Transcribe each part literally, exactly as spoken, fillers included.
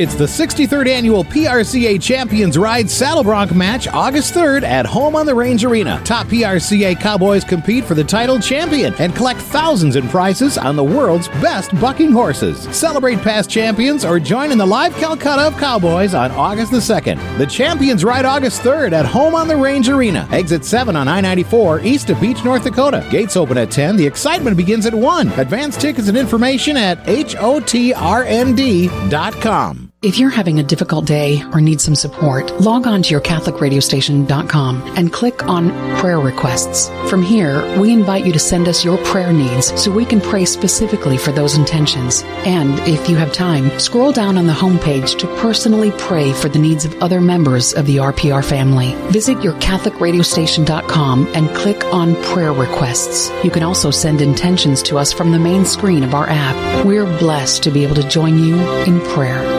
It's the sixty-third annual P R C A Champions Ride Saddlebronc match August third at Home on the Range Arena. Top P R C A cowboys compete for the title champion and collect thousands in prizes on the world's best bucking horses. Celebrate past champions or join in the live Calcutta of Cowboys on August the second. The Champions Ride August third at Home on the Range Arena. Exit seven on I ninety-four east of Beach, North Dakota. Gates open at ten. The excitement begins at one. Advance tickets and information at H O T R N D dot com. If you're having a difficult day or need some support, log on to your Catholic Radio Station dot com and click on Prayer Requests. From here, we invite you to send us your prayer needs so we can pray specifically for those intentions. And if you have time, scroll down on the homepage to personally pray for the needs of other members of the R P R family. Visit your Catholic Radio Station dot com and click on Prayer Requests. You can also send intentions to us from the main screen of our app. We're blessed to be able to join you in prayer.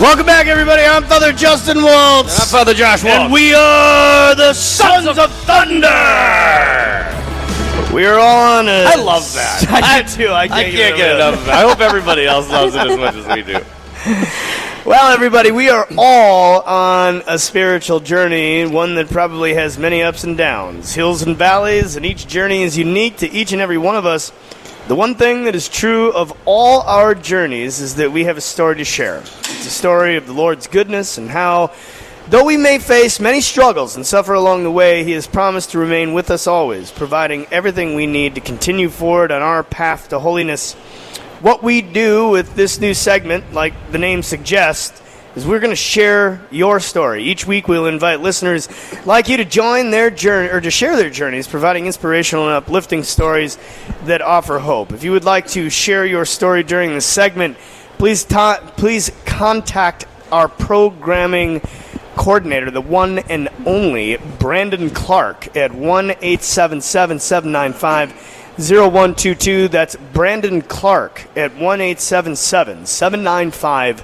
Welcome back, everybody. I'm Father Justin Waltz. I'm Father Josh Waltz. And we are the Sons, Sons of Thunder. We are all on it. I love that. I, I do. I can't, I can't get, get enough of that. I hope everybody else loves it as much as we do. Well, everybody, we are all on a spiritual journey, one that probably has many ups and downs, hills and valleys, and each journey is unique to each and every one of us. The one thing that is true of all our journeys is that we have a story to share. It's a story of the Lord's goodness and how, though we may face many struggles and suffer along the way, He has promised to remain with us always, providing everything we need to continue forward on our path to holiness. What we do with this new segment, like the name suggests, is we're going to share your story. Each week we'll invite listeners like you to join their journey or to share their journeys, providing inspirational and uplifting stories that offer hope. If you would like to share your story during this segment, please ta- please contact our programming coordinator, the one and only Brandon Clark, at one eight seven seven, seven nine five, zero one two two. That's Brandon Clark at one eight seven seven, seven nine five,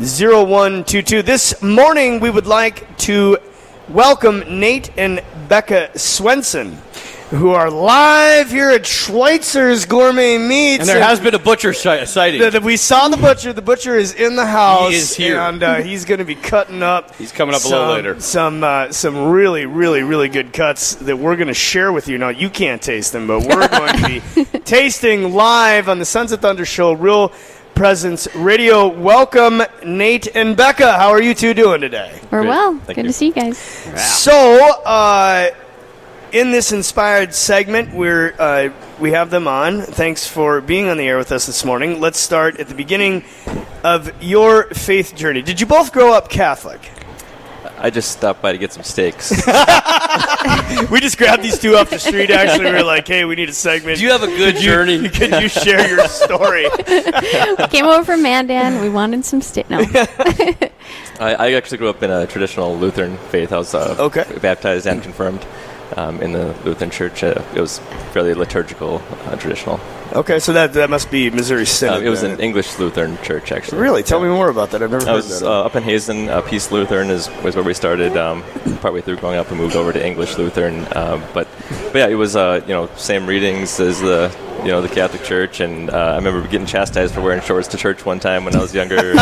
zero one two two. This morning, we would like to welcome Nate and Becca Swenson, who are live here at Schweitzer's Gourmet Meats. And there and has been a butcher sh- sighting. The, the, we saw the butcher. The butcher is in the house. He is here. And uh, he's going to be cutting up. He's coming up some, a little later. Some uh, some really, really, really good cuts that we're going to share with you. Now, you can't taste them, but we're going to be tasting live on the Sons of Thunder Show. Real Presence Radio. Welcome, Nate and Becca. How are you two doing today? We're Great. well. Thank Good you. to see you guys. Wow. So, uh, in this inspired segment, we're uh, we have them on. Thanks for being on the air with us this morning. Let's start at the beginning of your faith journey. Did you both grow up Catholic? I just stopped by to get some steaks. We just grabbed these two off the street, actually. We were like, hey, we need a segment. Do you have a good journey? Can you share your story? We came over from Mandan. We wanted some sti- No. I, I actually grew up in a traditional Lutheran faith. I was uh, okay. baptized and confirmed um, in the Lutheran church. Uh, it was fairly liturgical, uh, traditional. Okay, so that that must be Missouri Synod. Uh, it was then. An English Lutheran church, actually. Really? Tell yeah. me more about that. I've never I heard was, that. Uh, up in Hazen, uh, Peace Lutheran is, is where we started. Um, partway through growing up, we moved over to English Lutheran. Uh, but, but yeah, it was uh, you know same readings as the you know the Catholic Church, and uh, I remember getting chastised for wearing shorts to church one time when I was younger.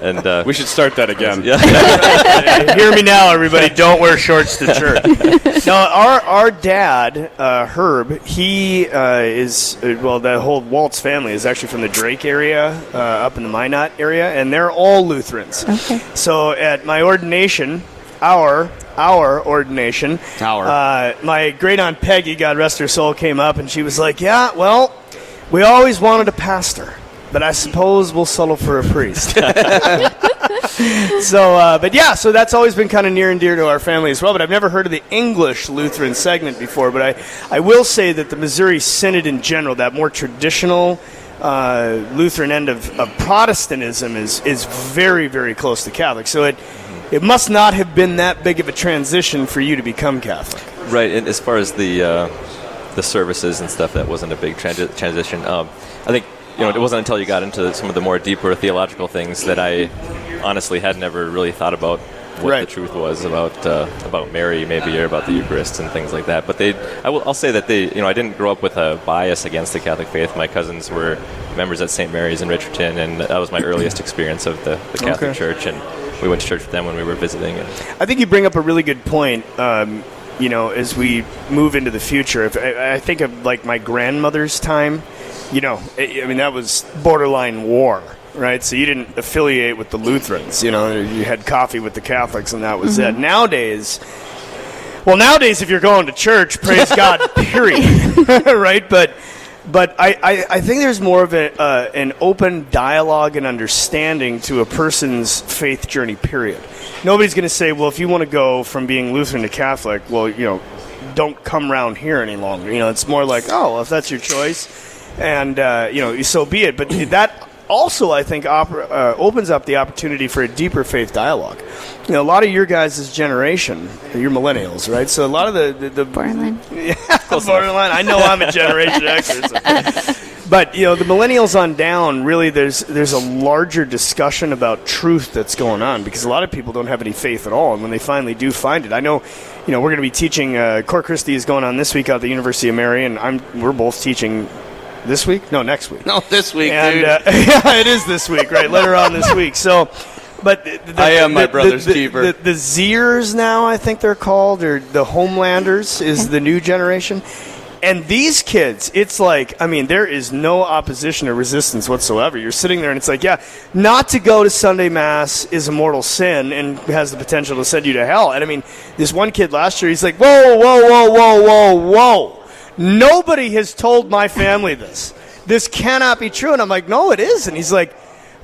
and uh, we should start that again. Yeah. Hear me now, everybody. Don't wear shorts to church. Now, our our dad, uh, Herb, he uh, is uh, well. The whole Waltz family is actually from the Drake area, uh, up in the Minot area, and they're all Lutherans. Okay. So at my ordination, our our ordination, our. Uh, my great aunt Peggy, God rest her soul, came up and she was like, "Yeah, well, we always wanted a pastor, but I suppose we'll settle for a priest." So, uh, but yeah, so that's always been kind of near and dear to our family as well, but I've never heard of the English Lutheran segment before, but I, I will say that the Missouri Synod in general, that more traditional uh, Lutheran end of, of Protestantism is, is very, very close to Catholic, so it it must not have been that big of a transition for you to become Catholic. Right, and as far as the uh, the services and stuff, that wasn't a big transi- transition. Um, I think You know, it wasn't until you got into some of the more deeper theological things that I honestly had never really thought about what right. the truth was about uh, about Mary, maybe, or about the Eucharist and things like that. But they, I will, I'll say that they, you know, I didn't grow up with a bias against the Catholic faith. My cousins were members at Saint Mary's in Richardton, and that was my earliest experience of the, the Catholic okay. Church. And we went to church with them when we were visiting. And I think you bring up a really good point. Um, you know, as we move into the future, if I, I think of like my grandmother's time. You know, I mean, that was borderline war, right? So you didn't affiliate with the Lutherans, you know. You had coffee with the Catholics, and that was mm-hmm. it. Nowadays, well, nowadays, if you're going to church, praise God, period, right? But but I, I, I think there's more of a, uh, an open dialogue and understanding to a person's faith journey, period. Nobody's going to say, well, if you want to go from being Lutheran to Catholic, well, you know, don't come around here any longer. You know, it's more like, oh, well, if that's your choice... And, uh, you know, so be it. But that also, I think, oper- uh, opens up the opportunity for a deeper faith dialogue. You know, a lot of your guys' generation, you're millennials, right? So a lot of the... the, the borderline. Yeah, borderline. I know I'm a generation X. So. But, you know, the millennials on down, really, there's there's a larger discussion about truth that's going on. Because a lot of people don't have any faith at all. And when they finally do find it, I know... You know, we're going to be teaching... Uh, Core Christi is going on this week out at the University of Mary. And I'm we're both teaching... This week? No, next week. No, this week, and, dude. Uh, yeah, it is this week, right? Later on this week. So, but the, the, I am the, my brother's the, keeper. The, the, the Zers now, I think they're called, or the Homelanders is the new generation. And these kids, it's like, I mean, there is no opposition or resistance whatsoever. You're sitting there and it's like, yeah, not to go to Sunday Mass is a mortal sin and has the potential to send you to hell. And I mean, this one kid last year, he's like, whoa, whoa, whoa, whoa, whoa, whoa. Nobody has told my family this. This cannot be true. And I'm like, no, it is. And he's like,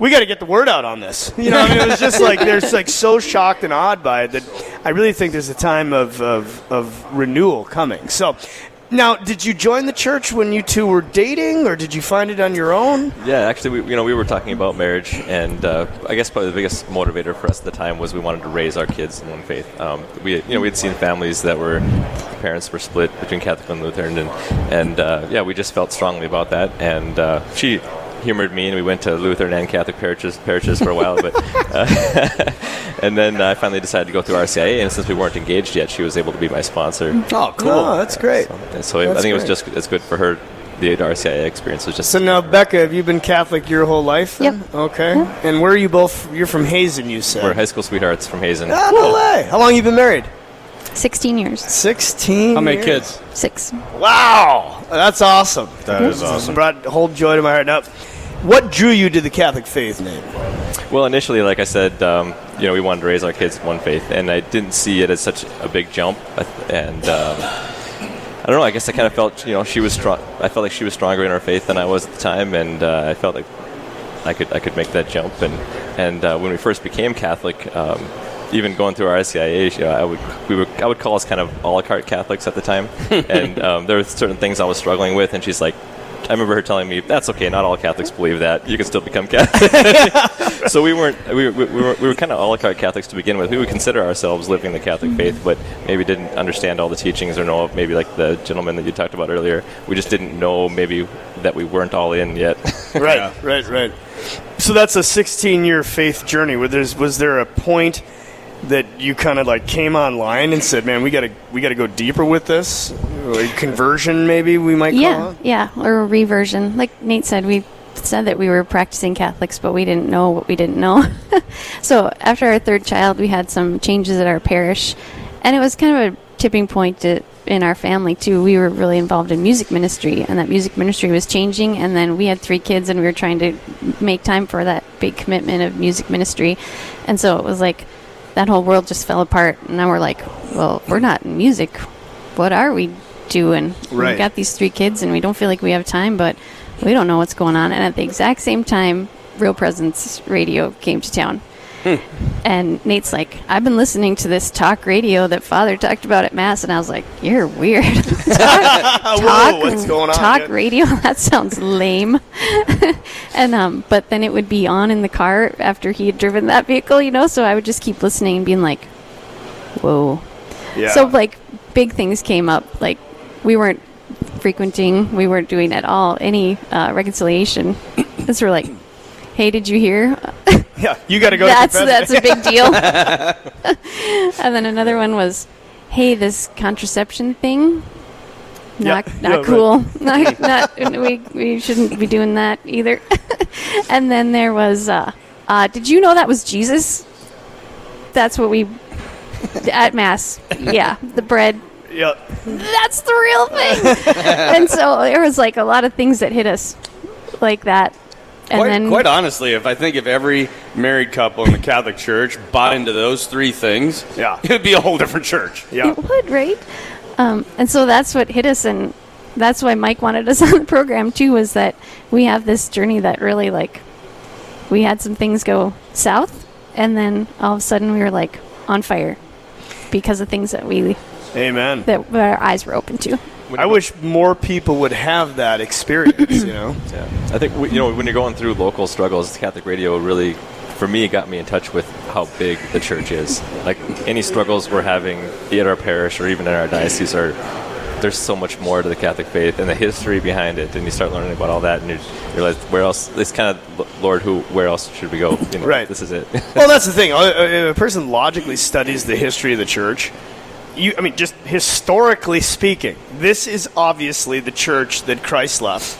we got to get the word out on this. You know, I mean, it was just like they're like so shocked and awed by it that I really think there's a time of, of of renewal coming. So now, did you join the church when you two were dating, or did you find it on your own? Yeah, actually, we, you know, we were talking about marriage, and uh, I guess probably the biggest motivator for us at the time was we wanted to raise our kids in one faith. Um, we, you know, we had seen families that were. Parents were split between Catholic and Lutheran, and and uh, yeah, we just felt strongly about that. And uh, she humored me, and we went to Lutheran and Catholic parishes, parishes for a while. But uh, and then I finally decided to go through R C I A, and since we weren't engaged yet, she was able to be my sponsor. Oh, cool! Oh, that's great. Uh, so, so that's I think great. It was just it's good for her. The R C I A experience was just. So now, Becca, have you been Catholic your whole life? Then? Yep. Okay. Yep. And where are you both? You're from Hazen, you said. We're high school sweethearts from Hazen. Ah, no way. How long have you been married? Sixteen years. Sixteen. How many years? Kids? Six. Wow, that's awesome. That mm-hmm. is awesome. Brought whole joy to my heart. Now, what drew you to the Catholic faith, Nate? Well, initially, like I said, um, you know, we wanted to raise our kids in one faith, and I didn't see it as such a big jump. And um, I don't know. I guess I kind of felt, you know, she was strong. I felt like she was stronger in her faith than I was at the time, and uh, I felt like I could I could make that jump. And and uh, when we first became Catholic. Um, even going through our R C I A, you know, I would we were I would call us kind of a la carte Catholics at the time, and um, there were certain things I was struggling with, and she's like, I remember her telling me, "That's okay. Not all Catholics believe that. You can still become Catholic." So we weren't we we, we were, we were kind of a la carte Catholics to begin with. We would consider ourselves living the Catholic faith, but maybe didn't understand all the teachings or know of maybe like the gentleman that you talked about earlier. We just didn't know maybe that we weren't all in yet. Right, yeah. right, right. So that's a sixteen-year faith journey. Was there, was there a point that you kind of like came online and said, "Man, we gotta we gotta go deeper with this"? Or conversion, maybe we might yeah, call it. Yeah, yeah, or reversion. Like Nate said, we said that we were practicing Catholics, but we didn't know what we didn't know. So after our third child, we had some changes at our parish, and it was kind of a tipping point to, in our family too. We were really involved in music ministry, and that music ministry was changing. And then we had three kids, and we were trying to make time for that big commitment of music ministry, and so it was like. That whole world just fell apart, and now we're like, well, we're not in music. What are we doing? Right. We've got these three kids, and we don't feel like we have time, but we don't know what's going on. And at the exact same time, Real Presence Radio came to town. Hmm. And Nate's like, I've been listening to this talk radio that Father talked about at Mass, and I was like, you're weird. talk Whoa, what's going on, talk radio? That sounds lame. and um, But then it would be on in the car after he had driven that vehicle, you know, so I would just keep listening and being like, whoa. Yeah. So, like, big things came up. Like, we weren't frequenting, we weren't doing at all any uh, reconciliation. Because we're like, hey, did you hear? Yeah, you got to go. That's to that's a big deal. And then another one was, hey, this contraception thing, not yep. not no, cool. Right. not, not we we shouldn't be doing that either. And then there was, uh, uh, did you know that was Jesus? That's what we at Mass. Yeah, the bread. Yep. That's the real thing. And so there was like a lot of things that hit us like that. And quite, then, quite honestly, if I think if every married couple in the Catholic Church bought into those three things, yeah, it would be a whole different church. Yeah, it would, right? Um, and so that's what hit us, and that's why Mike wanted us on the program too. Was that we have this journey that really, like, we had some things go south, and then all of a sudden we were like on fire because of things that we, amen, that our eyes were open to. I wish more people would have that experience, you know? Yeah. I think, we, you know, when you're going through local struggles, Catholic radio really, for me, got me in touch with how big the church is. Like, any struggles we're having at our parish or even in our diocese are, there's so much more to the Catholic faith and the history behind it, and you start learning about all that, and you realize where else, it's kind of, Lord, who, where else should we go? You know, right. This is it. Well, that's the thing. If a person logically studies the history of the church, You, I mean, just historically speaking, this is obviously the church that Christ left.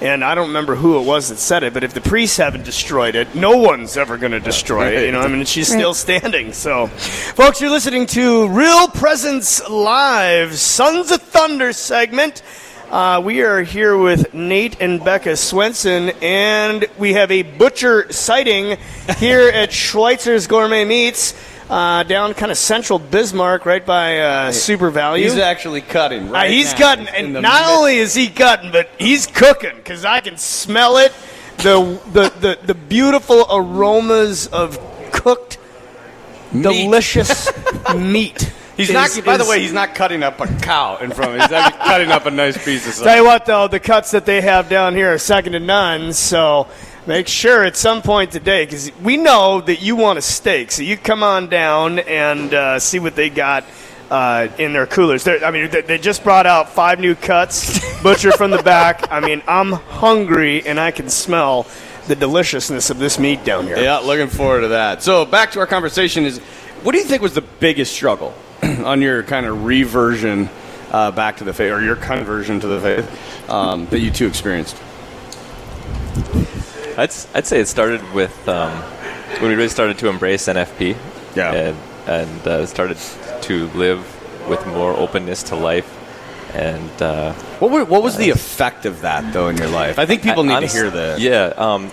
And I don't remember who it was that said it, but if the priests haven't destroyed it, no one's ever going to destroy it. You know, I mean, she's still standing. So, folks, you're listening to Real Presence Live, Sons of Thunder segment. Uh, we are here with Nate and Becca Swenson, and we have a butcher sighting here at Schweitzer's Gourmet Meats. Uh, down kind of central Bismarck, right by uh, Super Value. He's actually cutting right uh, He's now. cutting, and not mid- only is he cutting, but he's cooking, because I can smell it, the, the, the, the beautiful aromas of cooked, meat. delicious meat. He's is, not. By the way, he's not cutting up a cow in front of me. He's actually cutting up a nice piece of something. Tell you what, though, the cuts that they have down here are second to none, so... Make sure at some point today, because we know that you want a steak, so you come on down and uh, see what they got uh, in their coolers. They're, I mean, they just brought out five new cuts, butcher from the back. I mean, I'm hungry, and I can smell the deliciousness of this meat down here. Yeah, looking forward to that. So back to our conversation is, what do you think was the biggest struggle on your kind of reversion uh, back to the faith, or your conversion to the faith um, that you two experienced? I'd, I'd say it started with um, when we really started to embrace N F P yeah. and, and uh, started to live with more openness to life. And uh, what were, what was uh, the effect of that, though, in your life? I think people I, need honestly, to hear that. Yeah. Um,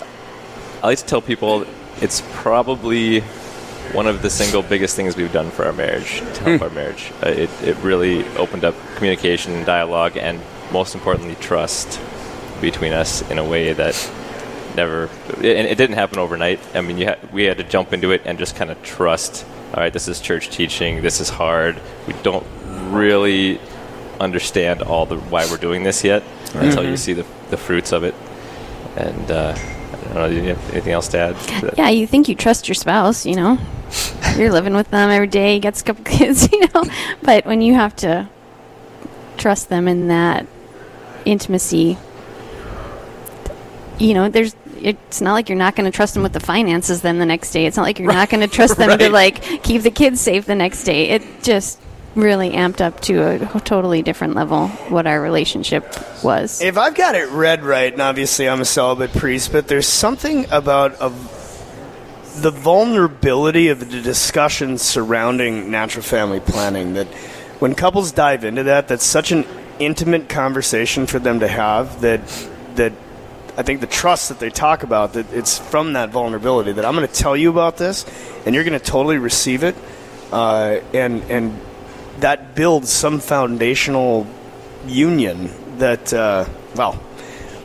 I like to tell people it's probably one of the single biggest things we've done for our marriage, to help our marriage. Uh, it, it really opened up communication, dialogue, and most importantly, trust between us in a way that... Never, and it, it didn't happen overnight. I mean, you ha- we had to jump into it and just kind of trust all right, this is church teaching, this is hard, we don't really understand all the why we're doing this yet, mm-hmm. until you see the, the fruits of it. And uh, I don't know, do you have anything else to add to that? Yeah, you think you trust your spouse, you know. You're living with them every day, you got a couple kids, you know. But when you have to trust them in that intimacy, you know, there's it's not like you're not going to trust them with the finances then the next day. It's not like you're right. not going to trust them right. to, like, keep the kids safe the next day. It just really amped up to a totally different level what our relationship was. If I've got it read right, and obviously I'm a celibate priest, but there's something about a, the vulnerability of the discussions surrounding natural family planning, that when couples dive into that, that's such an intimate conversation for them to have that that I think the trust that they talk about, that it's from that vulnerability that I'm going to tell you about this and you're going to totally receive it. Uh, and and that builds some foundational union that, uh, well,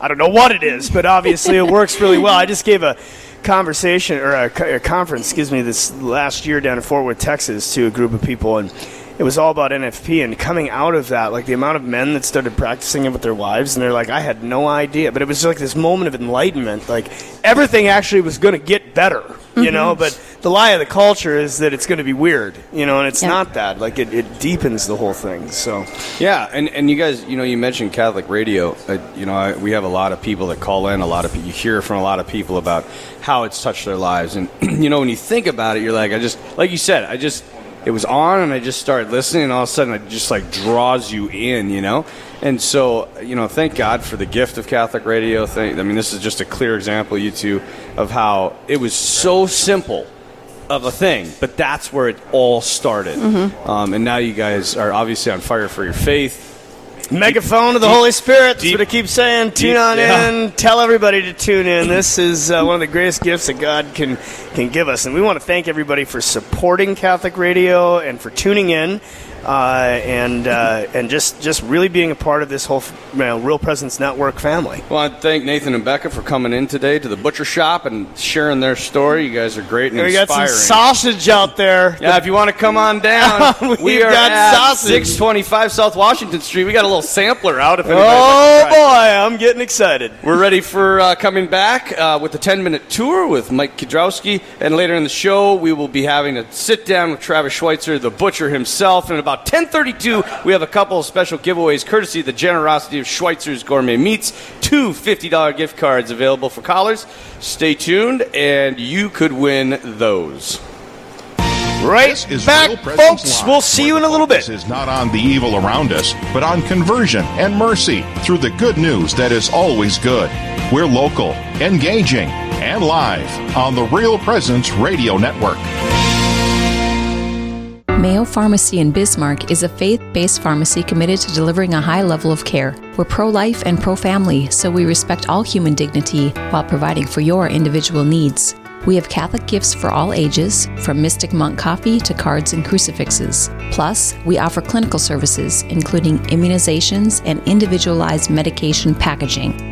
I don't know what it is, but obviously it works really well. I just gave a conversation or a, a conference, excuse me, this last year down in Fort Worth, Texas, to a group of people, and it was all about N F P, and coming out of that, like the amount of men that started practicing it with their wives, and they're like, I had no idea. But it was like this moment of enlightenment, like everything actually was going to get better, mm-hmm. you know, but the lie of the culture is that it's going to be weird, you know, and it's yeah. not that. Like it, it deepens the whole thing, so. Yeah, and, and you guys, you know, you mentioned Catholic radio. Uh, you know, I, we have a lot of people that call in, a lot of people, you hear from a lot of people about how it's touched their lives. And, you know, when you think about it, you're like, I just, like you said, I just... It was on, and I just started listening, and all of a sudden it just, like, draws you in, you know? And so, you know, thank God for the gift of Catholic radio. Thank, I mean, this is just a clear example, you two, of how it was so simple of a thing, but that's where it all started. Mm-hmm. Um, and now you guys are obviously on fire for your faith. Megaphone deep, of the deep, Holy Spirit. That's deep, what I keep saying. Tune deep, on yeah. in. Tell everybody to tune in. This is uh, one of the greatest gifts that God can can give us. And we want to thank everybody for supporting Catholic radio and for tuning in uh, and uh, and just, just really being a part of this whole you know, Real Presence Network family. Well, I thank Nathan and Becca for coming in today to the butcher shop and sharing their story. You guys are great and we inspiring. We got some sausage out there. Yeah, the, if you want to come on down, we are got at sausage. six twenty-five South Washington Street. We got a little sampler out if anybody oh boy I'm getting excited. We're ready for uh, coming back uh, with a ten minute tour with Mike Kiedrowski, and later in the show we will be having a sit down with Travis Schweitzer, the butcher himself, and at about ten thirty-two we have a couple of special giveaways courtesy of the generosity of Schweitzer's Gourmet Meats, two fifty dollar gift cards available for callers. Stay tuned and you could win those. Right back, folks. We'll see you in a little bit. This is not on the evil around us, but on conversion and mercy through the good news that is always good. We're local, engaging, and live on the Real Presence Radio Network. Mayo Pharmacy in Bismarck is a faith-based pharmacy committed to delivering a high level of care. We're pro-life and pro-family, so we respect all human dignity while providing for your individual needs. We have Catholic gifts for all ages, from Mystic Monk coffee to cards and crucifixes. Plus, we offer clinical services, including immunizations and individualized medication packaging.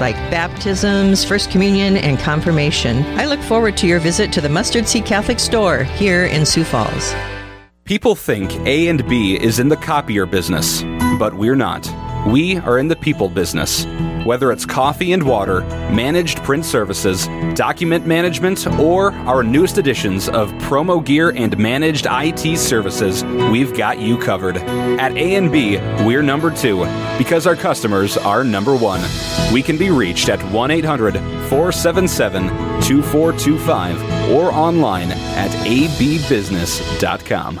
like baptisms, First Communion, and Confirmation. I look forward to your visit to the Mustard Seed Catholic Store here in Sioux Falls. People think A and B is in the copier business, but we're not. We are in the people business. Whether it's coffee and water, managed print services, document management, or our newest editions of promo gear and managed I T services, we've got you covered. At A and B, we're number two because our customers are number one. We can be reached at one eight hundred, four seven seven, two four two five or online at a b business dot com.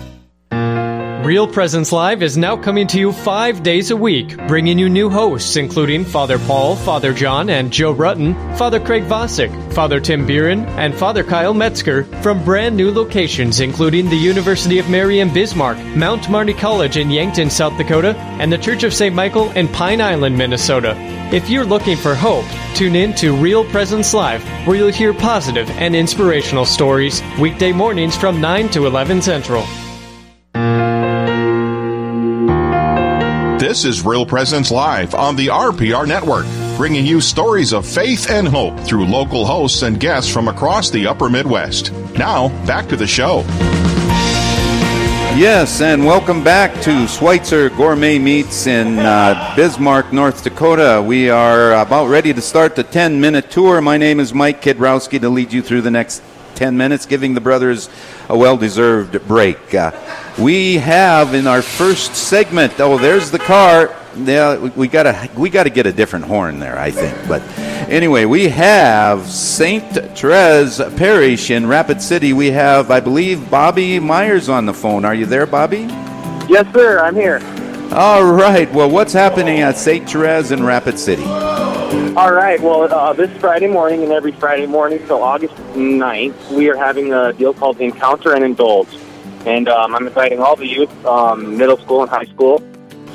Real Presence Live is now coming to you five days a week, bringing you new hosts, including Father Paul, Father John, and Joe Rutten, Father Craig Vosick, Father Tim Buren, and Father Kyle Metzger from brand new locations, including the University of Mary in Bismarck, Mount Marty College in Yankton, South Dakota, and the Church of Saint Michael in Pine Island, Minnesota. If you're looking for hope, tune in to Real Presence Live, where you'll hear positive and inspirational stories, weekday mornings from nine to eleven Central. This is Real Presence Live on the R P R Network, bringing you stories of faith and hope through local hosts and guests from across the upper Midwest. Now, back to the show. Yes, and welcome back to Schweitzer Gourmet Meats in uh, Bismarck, North Dakota. We are about ready to start the ten-minute tour. My name is Mike Kiedrowski to lead you through the next ten minutes, giving the brothers a well-deserved break. Uh, we have in our first segment, oh, there's the car. Yeah, we, we gotta we gotta get a different horn there, I think. But anyway, we have Saint Therese Parish in Rapid City. We have, I believe, Bobby Myers on the phone. Are you there, Bobby? Yes, sir, I'm here. All right. Well, what's happening at Saint Therese in Rapid City? All right. Well, uh, this Friday morning and every Friday morning till August ninth, we are having a deal called Encounter and Indulge. And um, I'm inviting all the youth, um, middle school and high school,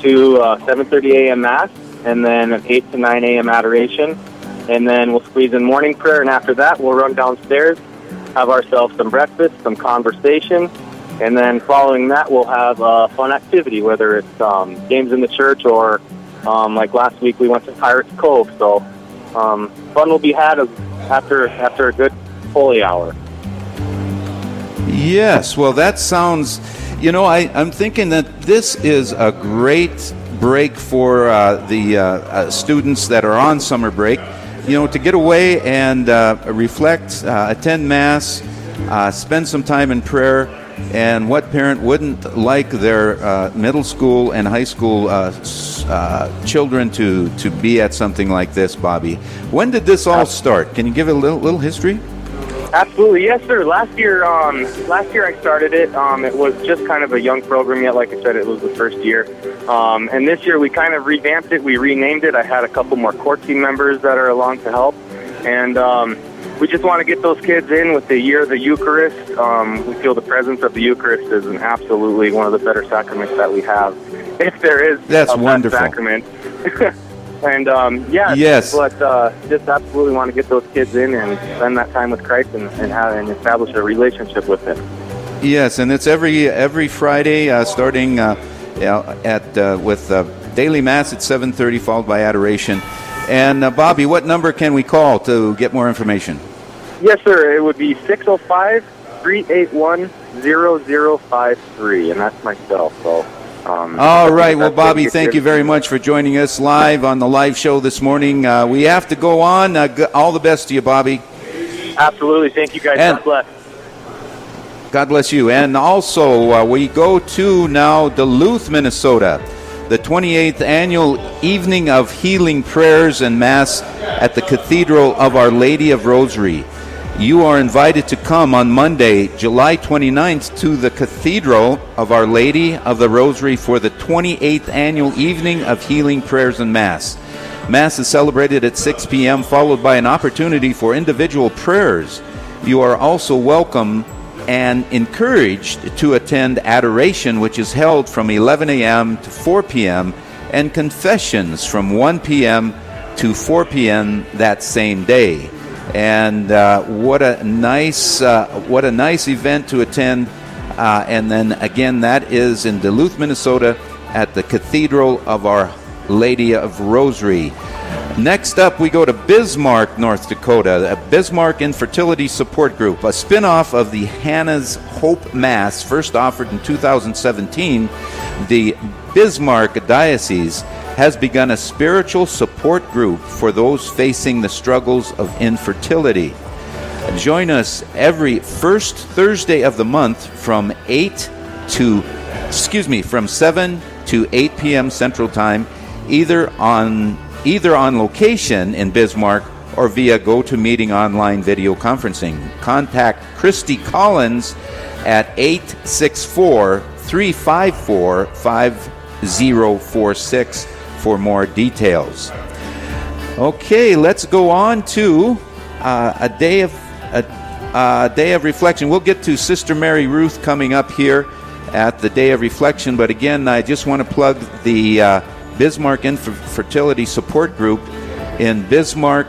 to uh, seven thirty a.m. Mass, and then eight to nine a.m. Adoration. And then we'll squeeze in morning prayer, and after that we'll run downstairs, have ourselves some breakfast, some conversation, and then following that we'll have a fun activity, whether it's um, games in the church or Um, like last week, we went to Pirates Cove, so um, fun will be had after after a good holy hour. Yes, well, that sounds, you know, I, I'm thinking that this is a great break for uh, the uh, uh, students that are on summer break, you know, to get away and uh, reflect, uh, attend Mass, uh, spend some time in prayer. And what parent wouldn't like their uh, middle school and high school uh, uh, children to, to be at something like this, Bobby? When did this all start? Can you give a little little history? Absolutely, yes, sir. Last year, um, last year I started it. Um, it was just kind of a young program yet. Like I said, it was the first year. Um, and this year we kind of revamped it. We renamed it. I had a couple more core team members that are along to help. And Um, We just want to get those kids in with the year of the Eucharist. Um, we feel the presence of the Eucharist is an absolutely one of the better sacraments that we have, if there is That's a wonderful. sacrament. and, um, yeah, yes. but uh, just absolutely want to get those kids in and spend that time with Christ and, and, have, and establish a relationship with Him. Yes, and it's every every Friday uh, starting uh, at uh, with uh, daily Mass at seven thirty, followed by Adoration. And, uh, Bobby, what number can we call to get more information? Yes, sir. It would be six oh five, three eight one, zero zero five three, and that's myself. So, um, all right. Well, Bobby, thank you very much for joining us live on the live show this morning. Uh, we have to go on. Uh, g- all the best to you, Bobby. Absolutely. Thank you, guys. And God bless. God bless you. And also, uh, we go to now Duluth, Minnesota. The twenty-eighth Annual Evening of Healing Prayers and Mass at the Cathedral of Our Lady of Rosary. You are invited to come on Monday, July twenty-ninth, to the Cathedral of Our Lady of the Rosary for the twenty-eighth Annual Evening of Healing Prayers and Mass. Mass is celebrated at six p.m., followed by an opportunity for individual prayers. You are also welcome and encouraged to attend Adoration, which is held from eleven a.m. to four p.m., and Confessions from one p.m. to four p.m. that same day. And uh, what a nice uh, what a nice event to attend. Uh, and then again, that is in Duluth, Minnesota, at the Cathedral of Our Lady of Rosary. Next up, we go to Bismarck, North Dakota, a Bismarck Infertility Support Group, a spin-off of the Hannah's Hope Mass, first offered in two thousand seventeen. The Bismarck Diocese has begun a spiritual support group for those facing the struggles of infertility. Join us every first Thursday of the month from eight to, excuse me, from seven to eight p.m. Central Time, either on either on location in Bismarck or via GoToMeeting online video conferencing. Contact Christy Collins at eight six four, three five four, five zero four six for more details. Okay, let's go on to uh, a day of a, a day of reflection. We'll get to Sister Mary Ruth coming up here at the Day of Reflection, but again, I just want to plug the uh, Bismarck Infertility Support Group in Bismarck.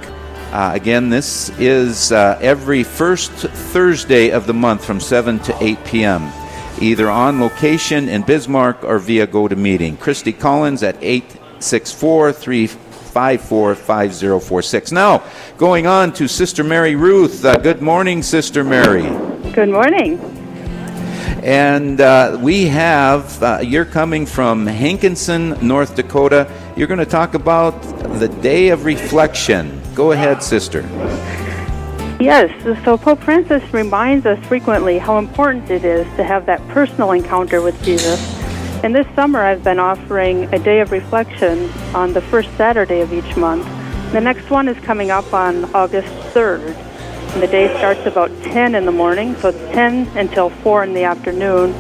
Uh, again, this is uh, every first Thursday of the month from seven to eight p.m., either on location in Bismarck or via GoToMeeting. Christy Collins at eight six four, three five four, five zero four six. Now, going on to Sister Mary Ruth. Uh, good morning, Sister Mary. Good morning. And uh, we have, uh, you're coming from Hankinson, North Dakota. You're going to talk about the Day of Reflection. Go ahead, Sister. Yes, so Pope Francis reminds us frequently how important it is to have that personal encounter with Jesus. And this summer I've been offering a day of reflection on the first Saturday of each month. The next one is coming up on August third. And the day starts about ten in the morning, so it's ten until four in the afternoon.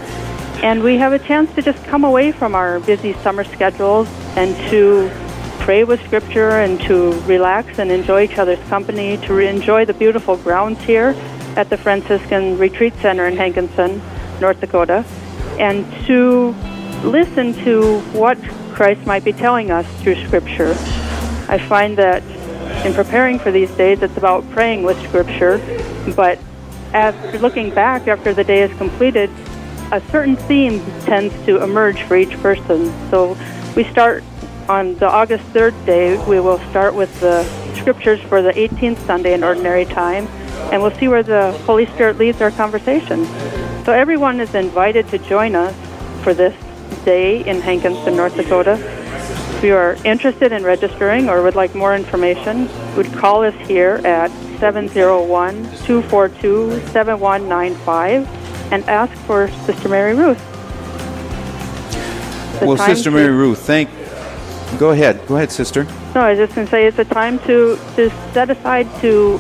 And we have a chance to just come away from our busy summer schedules and to pray with Scripture and to relax and enjoy each other's company, to re- enjoy the beautiful grounds here at the Franciscan Retreat Center in Hankinson, North Dakota, and to listen to what Christ might be telling us through Scripture. I find that in preparing for these days, it's about praying with Scripture, but as looking back after the day is completed, a certain theme tends to emerge for each person. So we start on the August third day, we will start with the scriptures for the eighteenth Sunday in Ordinary Time, and we'll see where the Holy Spirit leads our conversation. So everyone is invited to join us for this day in Hankinson, North Dakota. If you are interested in registering or would like more information, would call us here at seven zero one, two four two, seven one nine five and ask for Sister Mary Ruth. The well, Sister Mary Ruth, thank you. Go ahead. Go ahead, Sister. No, I was just going to say it's a time to, to set aside to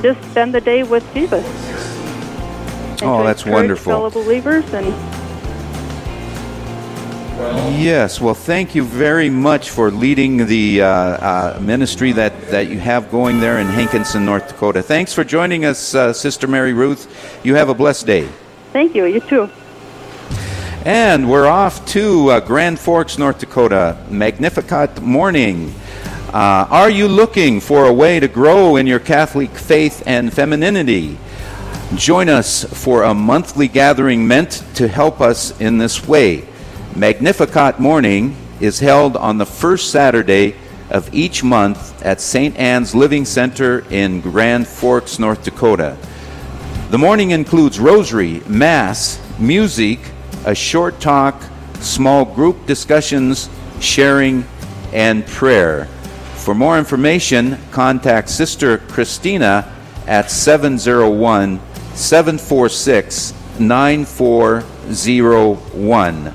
just spend the day with Jesus. And oh, that's wonderful. Fellow believers and... Yes. Well, thank you very much for leading the uh, uh, ministry that, that you have going there in Hankinson, North Dakota. Thanks for joining us, uh, Sister Mary Ruth. You have a blessed day. Thank you. You too. And we're off to uh, Grand Forks, North Dakota, Magnificat Morning. Uh, are you looking for a way to grow in your Catholic faith and femininity? Join us for a monthly gathering meant to help us in this way. Magnificat Morning is held on the first Saturday of each month at Saint Anne's Living Center in Grand Forks, North Dakota. The morning includes rosary, mass, music, a short talk, small group discussions, sharing, and prayer. For more information, contact Sister Christina at seven zero one, seven four six, nine four zero one.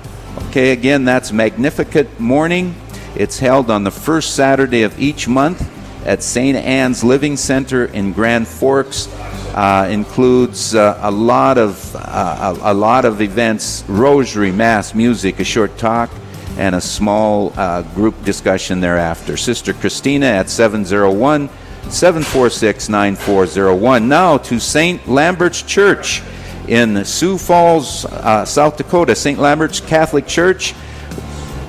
Okay, again, that's Magnificat Morning. It's held on the first Saturday of each month at Saint Anne's Living Center in Grand Forks. Uh, includes uh, a lot of uh, a, a lot of events: rosary, mass, music, a short talk, and a small uh, group discussion thereafter. Sister Christina at seven zero one, seven four six, nine four zero one. Now to Saint Lambert's Church in Sioux Falls, uh, South Dakota. Saint Lambert's Catholic Church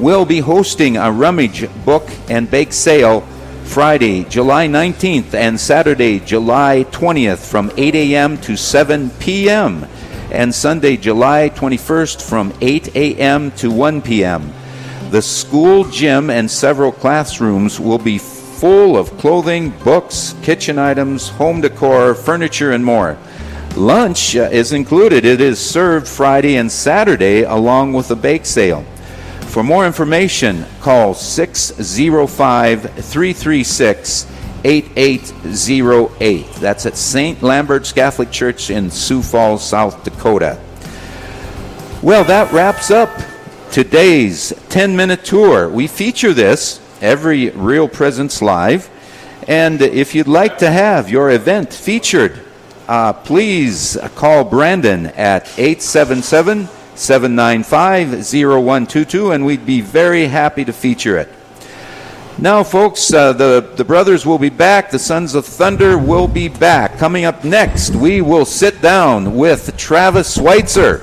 will be hosting a rummage, book, and bake sale Friday, July nineteenth, and Saturday, July twentieth, from eight a.m. to seven p.m., and Sunday, July twenty-first, from eight a.m. to one p.m. The school gym and several classrooms will be full of clothing, books, kitchen items, home decor, furniture, and more. Lunch is included. It is served Friday and Saturday along with a bake sale. For more information, call six oh five, three three six, eight eight oh eight. That's at Saint Lambert's Catholic Church in Sioux Falls, South Dakota. Well, that wraps up today's ten-minute tour. We feature this every Real Presence Live. And if you'd like to have your event featured, uh, please call Brandon at eight seven seven, seven nine five, oh one two two, and we'd be very happy to feature it. Now, folks, uh, the, the brothers will be back. The Sons of Thunder will be back. Coming up next, we will sit down with Travis Schweitzer.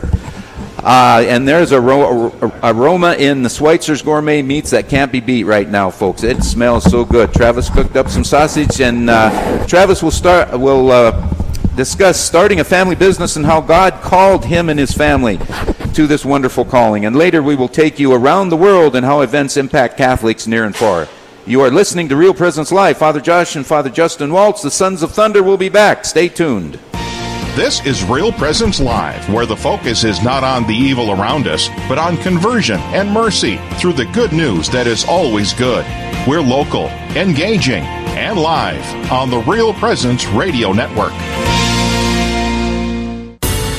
Uh, and there's a ro- aroma in the Schweitzer's Gourmet Meats that can't be beat right now, folks. It smells so good. Travis cooked up some sausage, and uh, Travis will start. Will uh, discuss starting a family business and how God called him and his family to this wonderful calling. And later, we will take you around the world and how events impact Catholics near and far. You are listening to Real Presence Live. Father Josh and Father Justin Waltz, the Sons of Thunder, will be back. Stay tuned. This is Real Presence Live, where the focus is not on the evil around us, but on conversion and mercy through the good news that is always good. We're local, engaging, and live on the Real Presence Radio Network.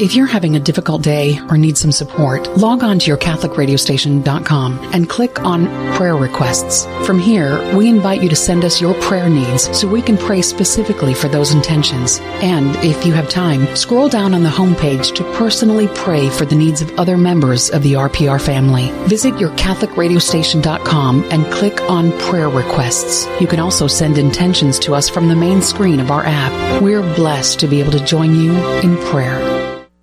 If you're having a difficult day or need some support, log on to your catholic radio station dot com and click on Prayer Requests. From here, we invite you to send us your prayer needs so we can pray specifically for those intentions. And if you have time, scroll down on the homepage to personally pray for the needs of other members of the R P R family. Visit your catholic radio station dot com and click on Prayer Requests. You can also send intentions to us from the main screen of our app. We're blessed to be able to join you in prayer.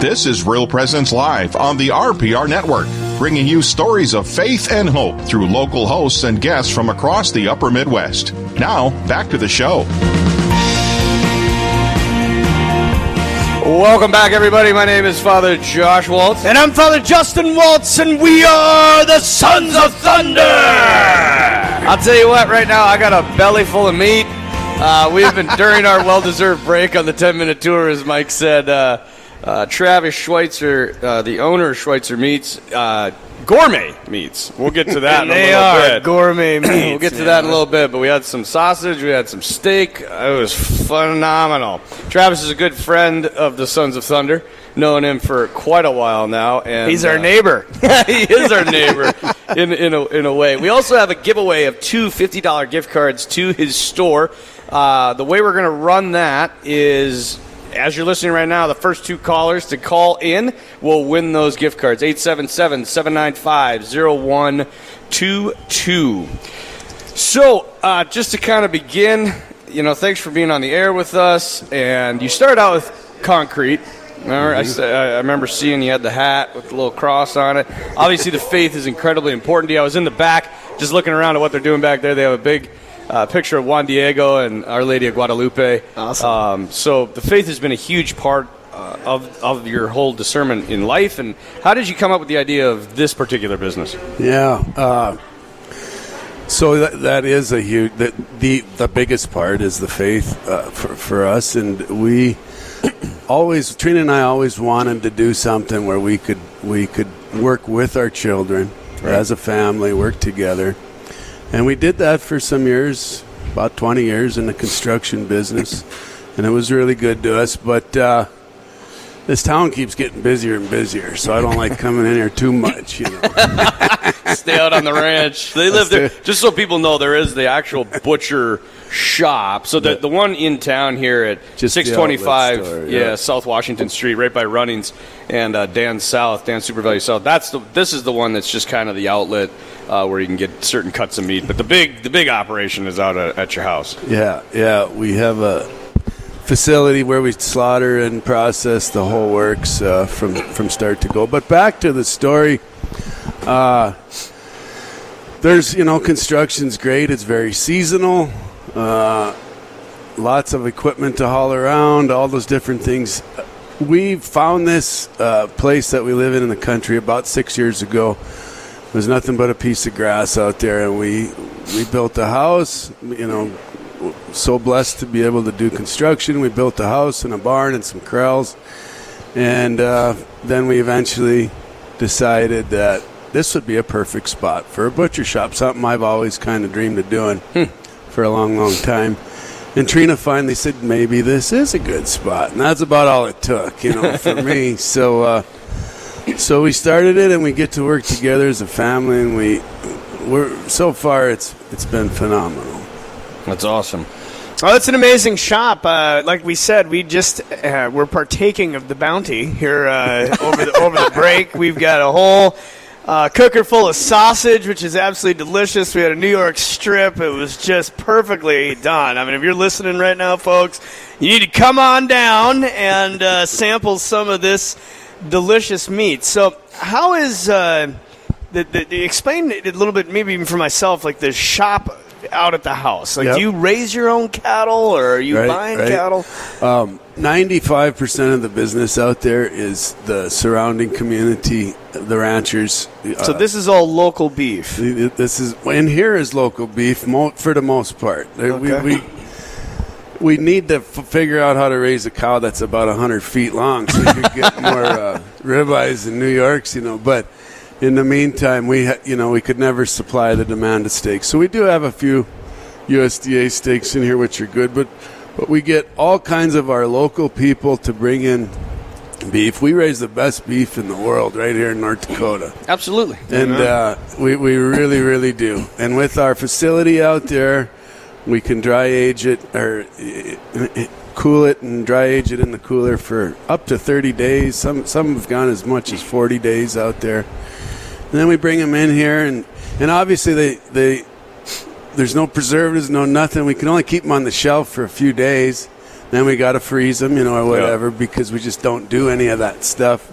This is Real Presence Live on the R P R Network, bringing you stories of faith and hope through local hosts and guests from across the upper Midwest. Now, back to the show. Welcome back, everybody. My name is Father Josh Waltz. And I'm Father Justin Waltz, and we are the Sons of Thunder! I'll tell you what, right now, I got a belly full of meat. Uh, we've been, during our well-deserved break on the ten-minute tour, as Mike said, uh, Uh, Travis Schweitzer, uh, the owner of Schweitzer Meats, uh, gourmet meats. We'll get to that in a little bit. They are gourmet meats. We'll get to that in a little bit, but we had some sausage. We had some steak. It was phenomenal. Travis is a good friend of the Sons of Thunder. Known him for quite a while now. And he's our uh, neighbor. He is our neighbor in in a, in a way. We also have a giveaway of two fifty dollars gift cards to his store. Uh, the way we're going to run that is, as you're listening right now, the first two callers to call in will win those gift cards. eight seven seven, seven nine five, zero one two two. So uh, just to kind of begin, you know, thanks for being on the air with us. And you start out with concrete. Remember, mm-hmm. I, I remember seeing you had the hat with the little cross on it. Obviously, the faith is incredibly important to you. I was in the back just looking around at what they're doing back there. They have a big uh, picture of Juan Diego and Our Lady of Guadalupe. Awesome. Um, so the faith has been a huge part uh, of, of your whole discernment in life. And how did you come up with the idea of this particular business? Yeah. Uh, so that, that is a huge the, – the, the biggest part is the faith uh, for, for us. And we – always, Trina and I always wanted to do something where we could we could work with our children, right, as a family, work together. And we did that for some years, about twenty years in the construction business, and it was really good to us. But uh, this town keeps getting busier and busier, so I don't like coming in here too much, you know. Stay out on the ranch. They live there. Just so people know, there is the actual butcher shop. So the yeah. the one in town here at just six twenty-five store, yeah. yeah, South Washington Street, right by Runnings and uh, Dan South, Dan Super Value South. That's the this is the one that's just kind of the outlet uh, where you can get certain cuts of meat. But the big the big operation is out at, at your house. Yeah, yeah, we have a facility where we slaughter and process the whole works uh, from from start to go. But back to the story. Uh, there's, you know, construction's great. It's very seasonal. Uh, lots of equipment to haul around, all those different things. We found this uh, place that we live in in the country about six years ago. There's nothing but a piece of grass out there, and we we built a house. You know, so blessed to be able to do construction. We built a house and a barn and some corrals, and uh, then we eventually decided that this would be a perfect spot for a butcher shop, something I've always kind of dreamed of doing hmm. for a long, long time. And Trina finally said, maybe this is a good spot. And that's about all it took, you know, for me. So uh, so we started it, and we get to work together as a family, and we we're so far it's it's been phenomenal. That's awesome. Oh, it's an amazing shop. Uh, like we said, we just uh, we're partaking of the bounty here uh, over the over the break. We've got a whole uh, cooker full of sausage, which is absolutely delicious. We had a New York strip; it was just perfectly done. I mean, if you're listening right now, folks, you need to come on down and uh, sample some of this delicious meat. So, how is uh, the, the explain it a little bit, maybe even for myself, like the shop out at the house, like, yep. Do you raise your own cattle, or are you right, buying right. cattle? um ninety-five percent of the business out there is the surrounding community, the ranchers. So uh, this is all local beef. This is and here is local beef mo- for the most part. Okay. we, we we need to f- figure out how to raise a cow that's about one hundred feet long so you can get more uh, ribeyes in New York's, you know. But in the meantime, we ha- you know we could never supply the demand of steaks, so we do have a few U S D A steaks in here which are good, but but we get all kinds of our local people to bring in beef. We raise the best beef in the world right here in North Dakota. Absolutely, and uh, we we really really do. And with our facility out there, we can dry age it or cool it and dry age it in the cooler for up to thirty days. Some some have gone as much as forty days out there. And then we bring them in here, and, and obviously they, they there's no preservatives, no nothing. We can only keep them on the shelf for a few days. Then we got to freeze them, you know, or whatever, yeah. because we just don't do any of that stuff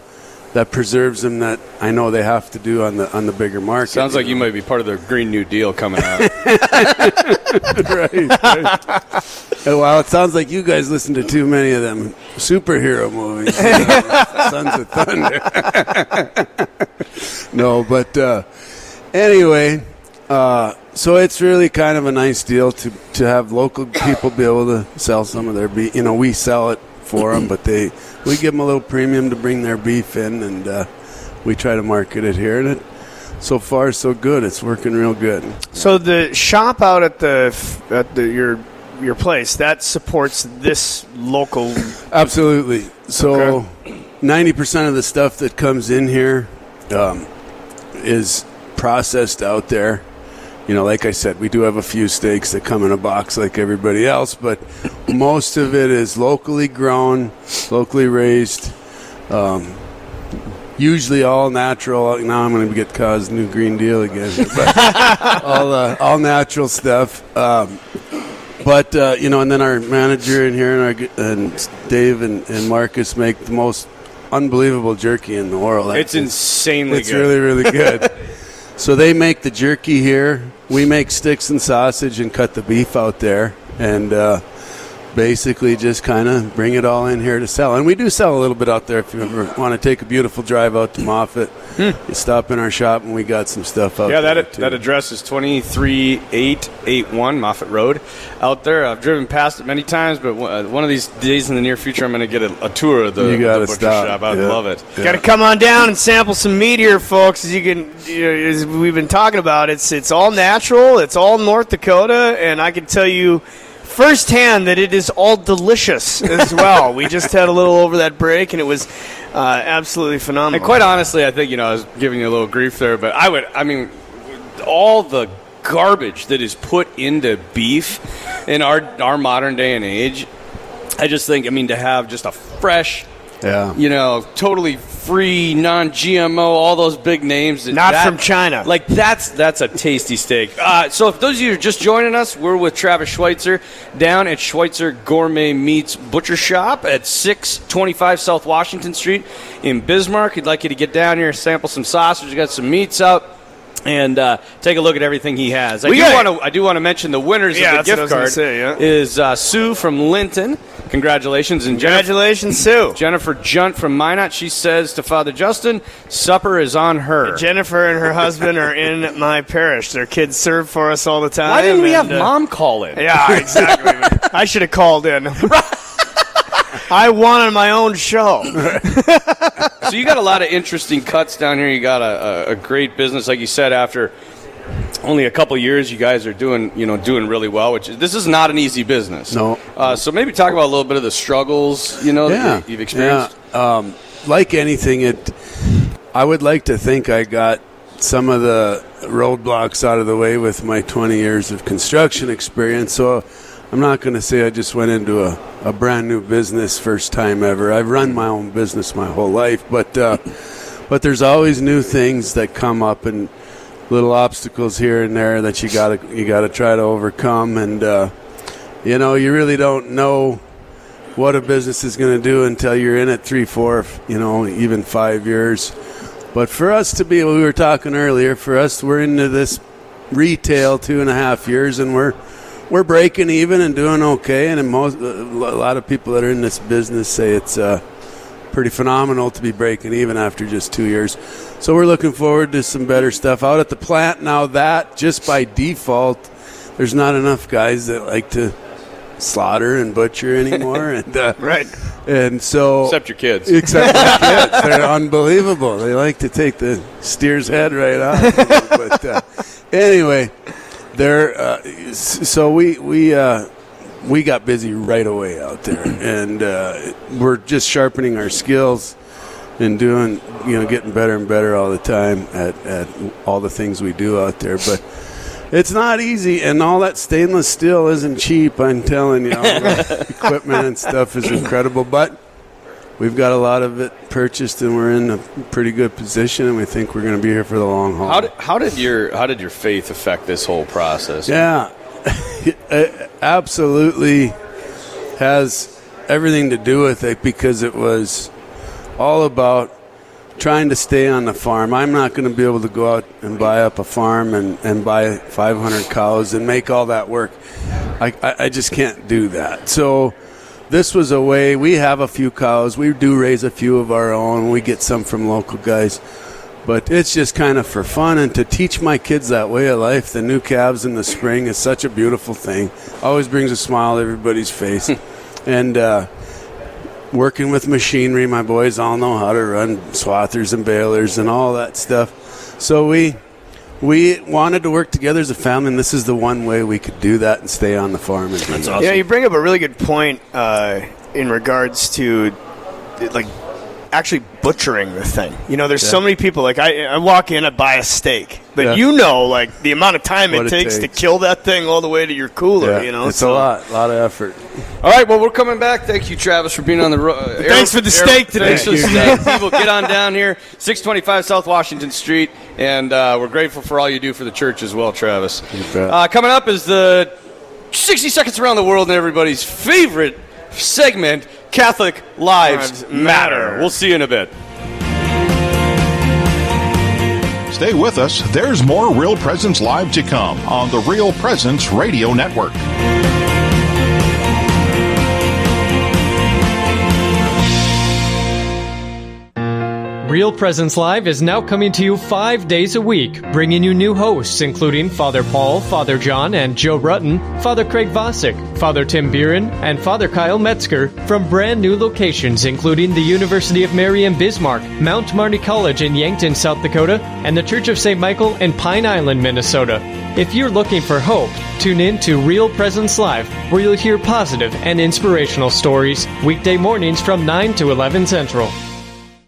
that preserves them that I know they have to do on the on the bigger market. Sounds like you might be part of the Green New Deal coming out. Right, right. Well, it sounds like you guys listen to too many of them superhero movies. You know, Sons of Thunder. No, but uh, anyway, uh, so it's really kind of a nice deal to, to have local people be able to sell some of their beef. You know, we sell it for them, but they we give them a little premium to bring their beef in, and uh, we try to market it here. And it, so far so good. It's working real good. So the shop out at the at the, your your place, that supports this local. Absolutely. So ninety percent of the stuff that comes in here um, is processed out there. You know, like I said, we do have a few steaks that come in a box like everybody else, but most of it is locally grown, locally raised, um, usually all natural. Now I'm going to get caused a new Green Deal again. But all, uh, all natural stuff. Um, but, uh, you know, and then our manager in here and, our, and Dave and, and Marcus make the most unbelievable jerky in the world. It's That's, insanely it's good. It's really, really good. So they make the jerky here. We make sticks and sausage and cut the beef out there and uh, basically just kind of bring it all in here to sell. And we do sell a little bit out there if you ever want to take a beautiful drive out to Moffat. Hmm. You stop in our shop and we got some stuff out yeah, there. Yeah, that, that address is two three eight eight one Moffat Road out there. I've driven past it many times, but one of these days in the near future I'm going to get a, a tour of the, the butcher stop. shop. I'd yeah. love it. Yeah. Got to come on down and sample some meat here, folks. As you can, you know, as we've been talking about, it's it's all natural, it's all North Dakota, and I can tell you firsthand that it is all delicious as well. We just had a little over that break, and it was uh, absolutely phenomenal. And quite honestly, I think, you know, I was giving you a little grief there, but I would, I mean, all the garbage that is put into beef in our, our modern day and age, I just think, I mean, to have just a fresh, yeah, you know, totally free, non-G M O, all those big names. Not that, from China. Like, that's that's a tasty steak. Uh, so if those of you are just joining us, we're with Travis Schweitzer down at Schweitzer Gourmet Meats Butcher Shop at six twenty-five South Washington Street in Bismarck. We'd like you to get down here, sample some sausage. We've got some meats up. And uh, take a look at everything he has. I we do want to. I do want to mention the winners yeah, of the gift card say, yeah. is uh, Sue from Linton. Congratulations and congratulations, Jennifer, Sue. Jennifer Junt from Minot. She says to Father Justin, "Supper is on her." Jennifer and her husband are in my parish. Their kids serve for us all the time. Why didn't we have uh, mom call in? Yeah, exactly. I should have called in. I wanted my own show. So you got a lot of interesting cuts down here. You got a, a, a great business, like you said. After only a couple years, you guys are doing, you know, doing really well. Which is, this is not an easy business. No. Uh, so maybe talk about a little bit of the struggles, you know, yeah. that you've experienced. Yeah. Um, like anything, it. I would like to think I got some of the roadblocks out of the way with my twenty years of construction experience. So I'm not going to say I just went into a, a brand new business first time ever. I've run my own business my whole life, but uh, but there's always new things that come up and little obstacles here and there that you got you got to try to overcome. And uh, you know, you really don't know what a business is going to do until you're in it three, four, you know, even five years. But for us to be, we were talking earlier. For us, we're into this retail two and a half years, and we're. We're breaking even and doing okay, and most, a lot of people that are in this business say it's uh, pretty phenomenal to be breaking even after just two years. So we're looking forward to some better stuff out at the plant. Now that, just by default, there's not enough guys that like to slaughter and butcher anymore. and uh, Right. And so, except your kids. Except my kids. They're unbelievable. They like to take the steer's head right off. You know, but uh, anyway... There, uh, so we we uh, we got busy right away out there, and uh, we're just sharpening our skills and doing, you know, getting better and better all the time at, at all the things we do out there. But it's not easy, and all that stainless steel isn't cheap. I'm telling you, all the equipment and stuff is incredible, but we've got a lot of it purchased, and we're in a pretty good position, and we think we're going to be here for the long haul. How did, how did your how did your faith affect this whole process? Yeah, it absolutely has everything to do with it, because it was all about trying to stay on the farm. I'm not going to be able to go out and buy up a farm and, and buy five hundred cows and make all that work. I, I, I just can't do that. So... this was a way. We have a few cows. We do raise a few of our own. We get some from local guys. But it's just kind of for fun. And to teach my kids that way of life, the new calves in the spring, is such a beautiful thing. Always brings a smile to everybody's face. and uh, working with machinery, my boys all know how to run swathers and balers and all that stuff. So we we wanted to work together as a family, and this is the one way we could do that and stay on the farm. And that's awesome. Yeah, you bring up a really good point uh, in regards to, like, actually butchering the thing. You know, there's yeah. so many people, like, I, I walk in, I buy a steak. But yeah. you know, like, the amount of time it takes, it takes to kill that thing all the way to your cooler, yeah. you know. It's so. a lot, a lot of effort. All right, well, we're coming back. Thank you, Travis, for being on the road. Uh, thanks for the air, steak today. Thanks for the steak. People, get on down here, six twenty-five South Washington Street, and uh, we're grateful for all you do for the church as well, Travis. Uh, coming up is the sixty Seconds Around the World and everybody's favorite segment, Catholic Lives, Lives Matter. Matter. We'll see you in a bit. Stay with us. There's more Real Presence Live to come on the Real Presence Radio Network. Real Presence Live is now coming to you five days a week, bringing you new hosts, including Father Paul, Father John, and Joe Rutton, Father Craig Vosick, Father Tim Buren, and Father Kyle Metzger from brand new locations, including the University of Mary in Bismarck, Mount Marty College in Yankton, South Dakota, and the Church of Saint Michael in Pine Island, Minnesota. If you're looking for hope, tune in to Real Presence Live, where you'll hear positive and inspirational stories, weekday mornings from nine to eleven Central.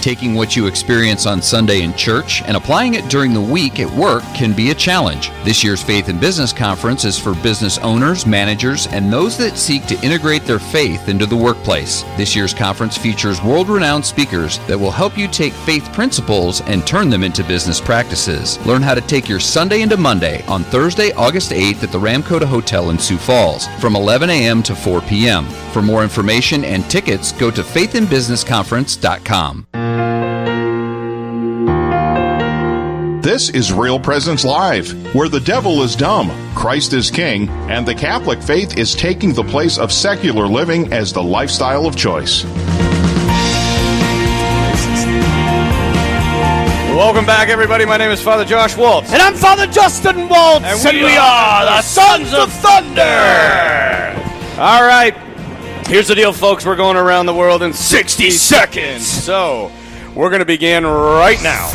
Taking what you experience on Sunday in church and applying it during the week at work can be a challenge. This year's Faith and Business Conference is for business owners, managers, and those that seek to integrate their faith into the workplace. This year's conference features world-renowned speakers that will help you take faith principles and turn them into business practices. Learn how to take your Sunday into Monday on Thursday, August eighth at the Ramcota Hotel in Sioux Falls from eleven a.m. to four p.m. For more information and tickets, go to faith and business conference dot com. This is Real Presence Live, where the devil is dumb, Christ is king, and the Catholic faith is taking the place of secular living as the lifestyle of choice. Welcome back, everybody. My name is Father Josh Waltz. And I'm Father Justin Waltz. And we, and we are the Sons of Thunder. All right. Here's the deal, folks. We're going around the world in sixty seconds. So we're going to begin right now.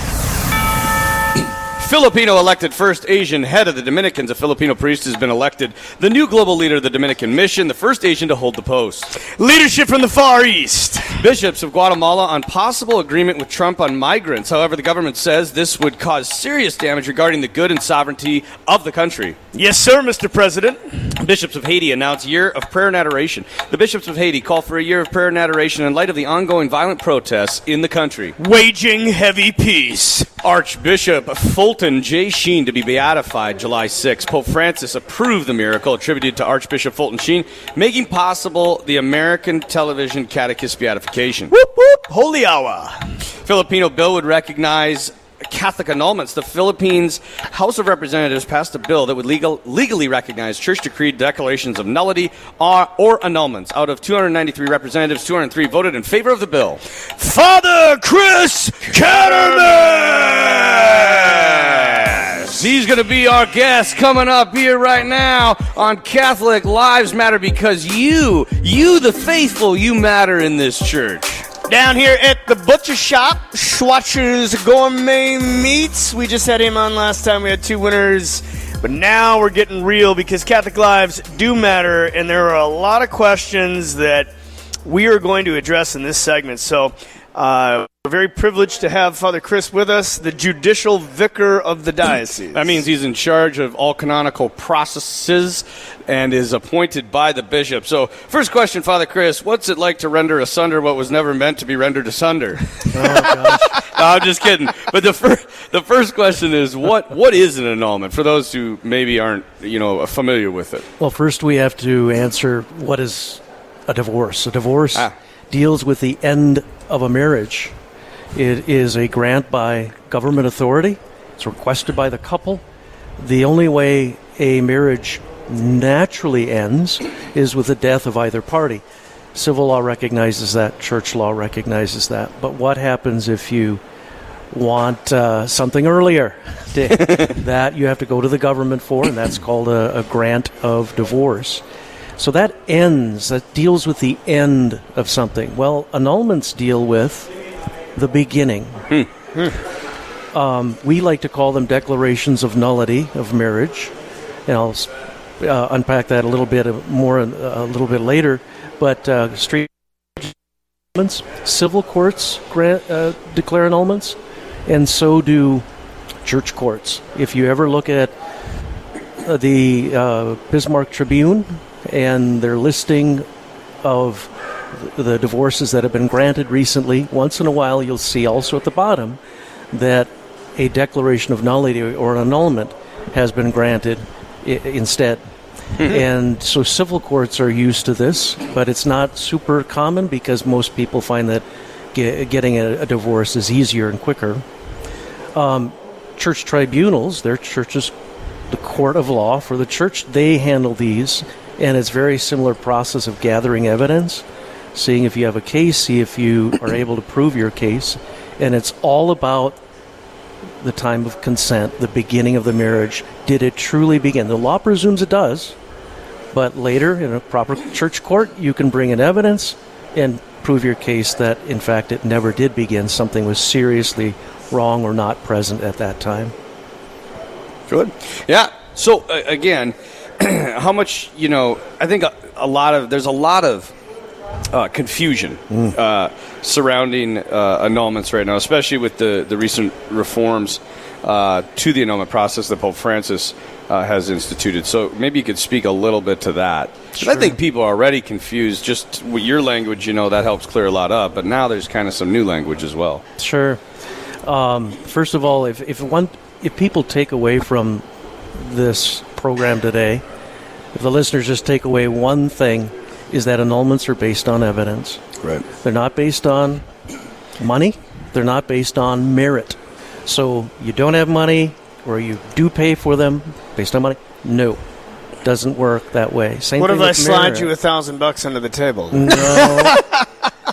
Filipino elected first Asian head of the Dominicans. A Filipino priest has been elected the new global leader of the Dominican mission, the first Asian to hold the post. Leadership from the Far East. Bishops of Guatemala on possible agreement with Trump on migrants. However, the government says this would cause serious damage regarding the good and sovereignty of the country. Yes, sir, Mister President. Bishops of Haiti announce year of prayer and adoration. The bishops of Haiti call for a year of prayer and adoration in light of the ongoing violent protests in the country. Waging heavy peace. Archbishop Fulton J. Sheen to be beatified July sixth. Pope Francis approved the miracle attributed to Archbishop Fulton Sheen, making possible the American Television Catechist beatification. Whoop, whoop, holy hour. Filipino bill would recognize Catholic annulments. The Philippines House of Representatives passed a bill that would legal, legally recognize church decreed declarations of nullity or, or annulments. Out of two hundred ninety-three representatives, two hundred three voted in favor of the bill. Father Chris Cattermas! He's going to be our guest coming up here right now on Catholic Lives Matter, because you, you the faithful, you matter in this church. Down here at the butcher shop, Schweitzer's Gourmet Meats. We just had him on last time. We had two winners. But now we're getting real, because Catholic lives do matter, and there are a lot of questions that we are going to address in this segment. So Uh, we're very privileged to have Father Chris with us, the judicial vicar of the diocese. That means he's in charge of all canonical processes and is appointed by the bishop. So, first question, Father Chris, what's it like to render asunder what was never meant to be rendered asunder? Oh, gosh. No, I'm just kidding. But the fir- the first question is, what what is an annulment, for those who maybe aren't, you know, familiar with it? Well, first we have to answer, what is a divorce? A divorce ah. deals with the end of a marriage. It is a grant by government authority. It's requested by the couple. The only way a marriage naturally ends is with the death of either party. Civil law recognizes that. Church law recognizes that. But what happens if you want uh, something earlier? That you have to go to the government for, and that's called a, a grant of divorce. So that ends, that deals with the end of something. Well, annulments deal with the beginning. Hmm. Hmm. Um, we like to call them declarations of nullity of marriage, and I'll uh, unpack that a little bit more uh, a little bit later. But uh, street annulments, civil courts grant, uh, declare annulments, and so do church courts. If you ever look at uh, the uh, Bismarck Tribune and their listing of the divorces that have been granted recently, once in a while you'll see also at the bottom that a declaration of nullity or an annulment has been granted I- instead. Mm-hmm. And so civil courts are used to this, but it's not super common because most people find that ge- getting a, a divorce is easier and quicker. Um, church tribunals, they're churches, the court of law for the church, they handle these. And it's very similar process of gathering evidence, seeing if you have a case, see if you are able to prove your case. And it's all about the time of consent, the beginning of the marriage. Did it truly begin? The law presumes it does, but later in a proper church court, you can bring in evidence and prove your case that, in fact, it never did begin. Something was seriously wrong or not present at that time. Good. Yeah. So, uh, again... how much, you know, I think a, a lot of, there's a lot of uh, confusion mm. uh, surrounding uh, annulments right now, especially with the, the recent reforms uh, to the annulment process that Pope Francis uh, has instituted. So maybe you could speak a little bit to that. Sure. I think people are already confused. Just with your language, you know, that helps clear a lot up. But now there's kind of some new language as well. Sure. Um, first of all, if, if one, if people take away from this program today, if the listeners just take away one thing, is that annulments are based on evidence. Right. They're not based on money. They're not based on merit. So you don't have money, or you do pay for them based on money. No. Doesn't work that way. Same what thing if I slide merit. You a thousand bucks under the table? No.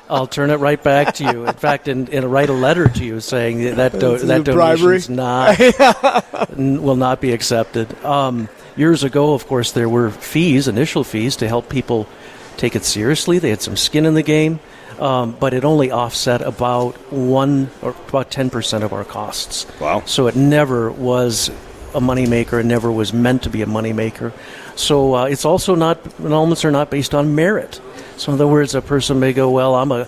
I'll turn it right back to you. In fact, and in, in write a letter to you saying that do, that donation's not n- will not be accepted. Um, years ago, of course, there were fees, initial fees, to help people take it seriously. They had some skin in the game, um, but it only offset about one or about ten percent of our costs. Wow! So it never was a moneymaker. It never was meant to be a moneymaker. So uh, it's also not annulments are not based on merit. So in other words, a person may go, well, I'm a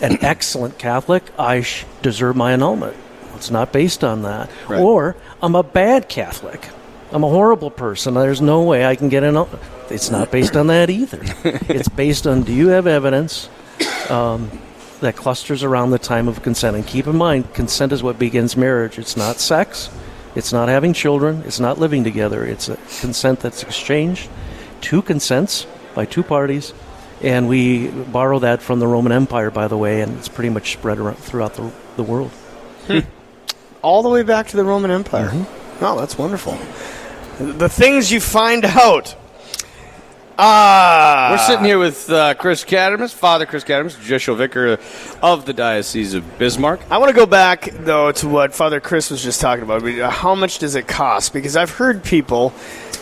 an excellent Catholic. I sh- deserve my annulment. It's not based on that. Right. Or I'm a bad Catholic. I'm a horrible person. There's no way I can get an annulment. It's not based on that either. It's based on, do you have evidence um, that clusters around the time of consent? And keep in mind, consent is what begins marriage. It's not sex. It's not having children. It's not living together. It's a consent that's exchanged. Two consents by two parties. And we borrow that from the Roman Empire, by the way, and it's pretty much spread around throughout the, the world. Hmm. All the way back to the Roman Empire. Mm-hmm. Oh, that's wonderful. The things you find out. Ah, We're sitting here with uh, Chris Cattermas, Father Chris Cattermas, Judicial Vicar of the Diocese of Bismarck. I want to go back, though, to what Father Chris was just talking about. How much does it cost? Because I've heard people...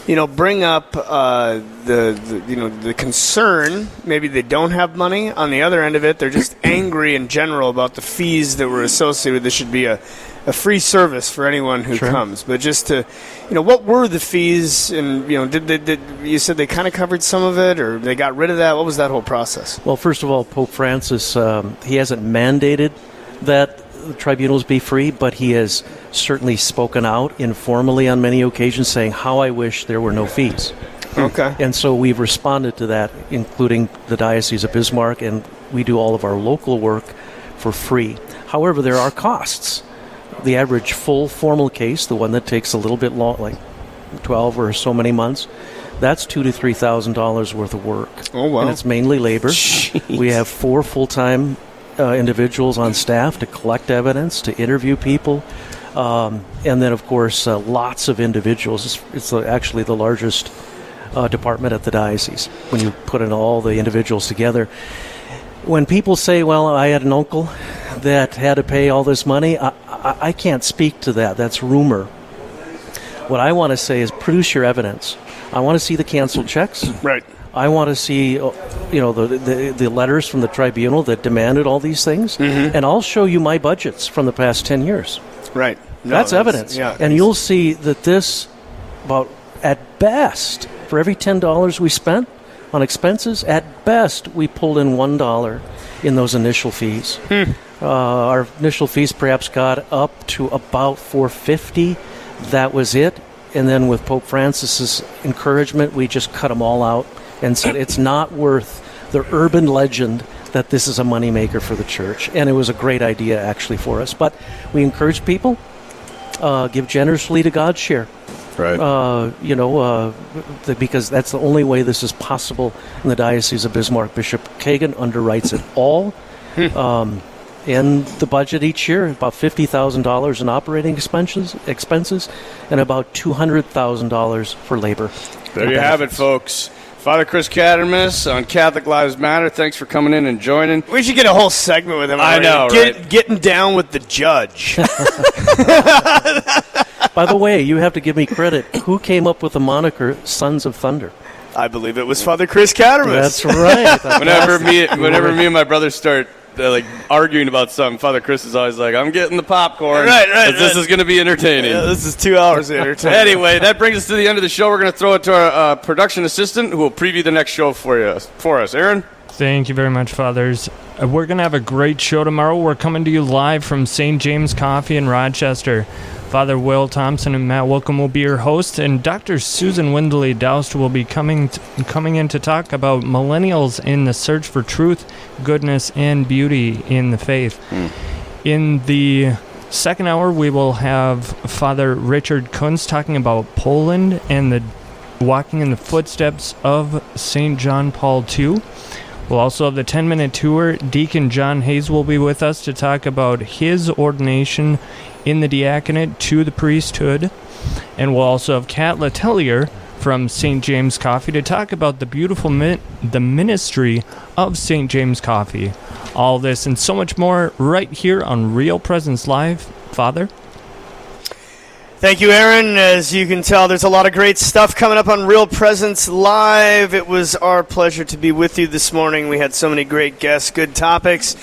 You know, bring up uh, the, the you know the concern. Maybe they don't have money. On the other end of it, they're just angry in general about the fees that were associated. This should be a, a free service for anyone who sure. comes. But just to, you know, what were the fees? And you know, did they, did you said they kind of covered some of it, or they got rid of that? What was that whole process? Well, first of all, Pope Francis um, he hasn't mandated that the tribunals be free, but he has certainly spoken out informally on many occasions saying, how I wish there were no fees. Okay. And so we've responded to that, including the Diocese of Bismarck, and we do all of our local work for free. However, there are costs. The average full formal case, the one that takes a little bit long, like twelve or so many months, that's two to three thousand dollars worth of work. Oh wow! And it's mainly labor. Jeez. We have four full-time uh, individuals on staff to collect evidence, to interview people, um, and then of course uh, lots of individuals. It's, it's actually the largest uh, department at the diocese when you put in all the individuals together. When people say, well, I had an uncle that had to pay all this money, I, I, I can't speak to that. That's rumor. What I want to say is produce your evidence. I want to see the canceled checks. Right. I want to see, you know, the, the, the letters from the tribunal that demanded all these things. Mm-hmm. And I'll show you my budgets from the past ten years. Right. No, that's, that's evidence. Yeah, and you'll see that this, about at best, for every ten dollars we spent, on expenses, at best, we pulled in one dollar in those initial fees. Hmm. Uh, our initial fees perhaps got up to about four hundred fifty dollars. That was it. And then with Pope Francis's encouragement, we just cut them all out and said it's not worth the urban legend that this is a moneymaker for the church. And it was a great idea, actually, for us. But we encourage people, uh, give generously to God's share. Right. Uh, you know, uh, the, because that's the only way this is possible in the Diocese of Bismarck. Bishop Kagan underwrites it all. Um, in the budget each year, about fifty thousand dollars in operating expenses, expenses and about two hundred thousand dollars for labor. There you have it, folks. Father Chris Cattermas on Catholic Lives Matter. Thanks for coming in and joining. We should get a whole segment with him. I know, get, right? Getting down with the judge. By the way, you have to give me credit. Who came up with the moniker Sons of Thunder? I believe it was Father Chris Cattermas. That's right. That's whenever me, whenever me and my brother start uh, like arguing about something, Father Chris is always like, I'm getting the popcorn. Right, right, right. This is going to be entertaining. Yeah, this is two hours of entertainment. Anyway, that brings us to the end of the show. We're going to throw it to our uh, production assistant, who will preview the next show for you, for us. Aaron? Thank you very much, Fathers. We're going to have a great show tomorrow. We're coming to you live from Saint James Coffee in Rochester. Father Will Thompson and Matt Wilkham will be your hosts, and Doctor Susan Windley Doust will be coming t- coming in to talk about millennials in the search for truth, goodness, and beauty in the faith. Mm. In the second hour, we will have Father Richard Kunz talking about Poland and the walking in the footsteps of Saint John Paul the Second. We'll also have the ten-minute tour. Deacon John Hayes will be with us to talk about his ordination in the diaconate to the priesthood. And we'll also have Kat Letellier from Saint James Coffee to talk about the beautiful min- the ministry of Saint James Coffee. All this and so much more right here on Real Presence Live. Father? Thank you, Aaron. As you can tell, there's a lot of great stuff coming up on Real Presence Live. It was our pleasure to be with you this morning. We had so many great guests, good topics,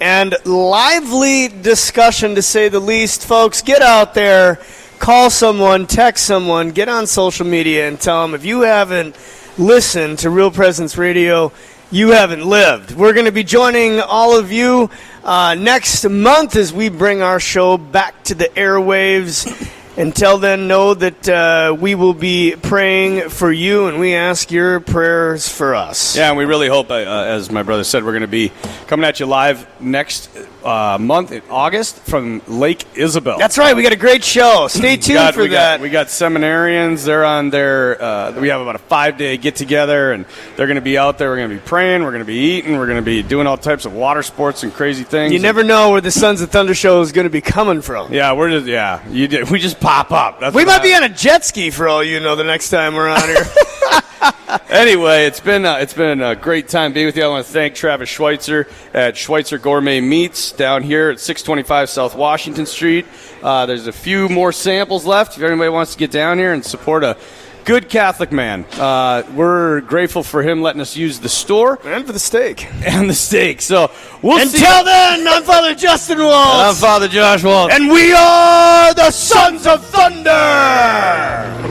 and lively discussion, to say the least. Folks, get out there, call someone, text someone, get on social media and tell them if you haven't listened to Real Presence Radio, you haven't lived. We're going to be joining all of you uh, next month as we bring our show back to the airwaves. Until then, know that uh, we will be praying for you, and we ask your prayers for us. Yeah, and we really hope, uh, as my brother said, we're going to be coming at you live next uh, month in August from Lake Isabel. That's right. We got a great show. Stay tuned got, for we that. Got, we got seminarians. They're on their uh, – we have about a five-day get-together, and they're going to be out there. We're going to be praying. We're going to be eating. We're going to be doing all types of water sports and crazy things. You never know where the Sons of Thunder show is going to be coming from. Yeah, we're just – yeah. You did, we just – pop up. That's we might happened. Be on a jet ski for all you know the next time we're on here. Anyway, it's been uh, it's been a great time being with you. I want to thank Travis Schweitzer at Schweitzer Gourmet Meats down here at six twenty-five South Washington Street. Uh, there's a few more samples left. If anybody wants to get down here and support a good Catholic man, uh, we're grateful for him letting us use the store. And for the steak. And the steak. So we'll Until see. Until then, I'm Father Justin Waltz. And I'm Father Josh Waltz. And we are the Sons of Thunder.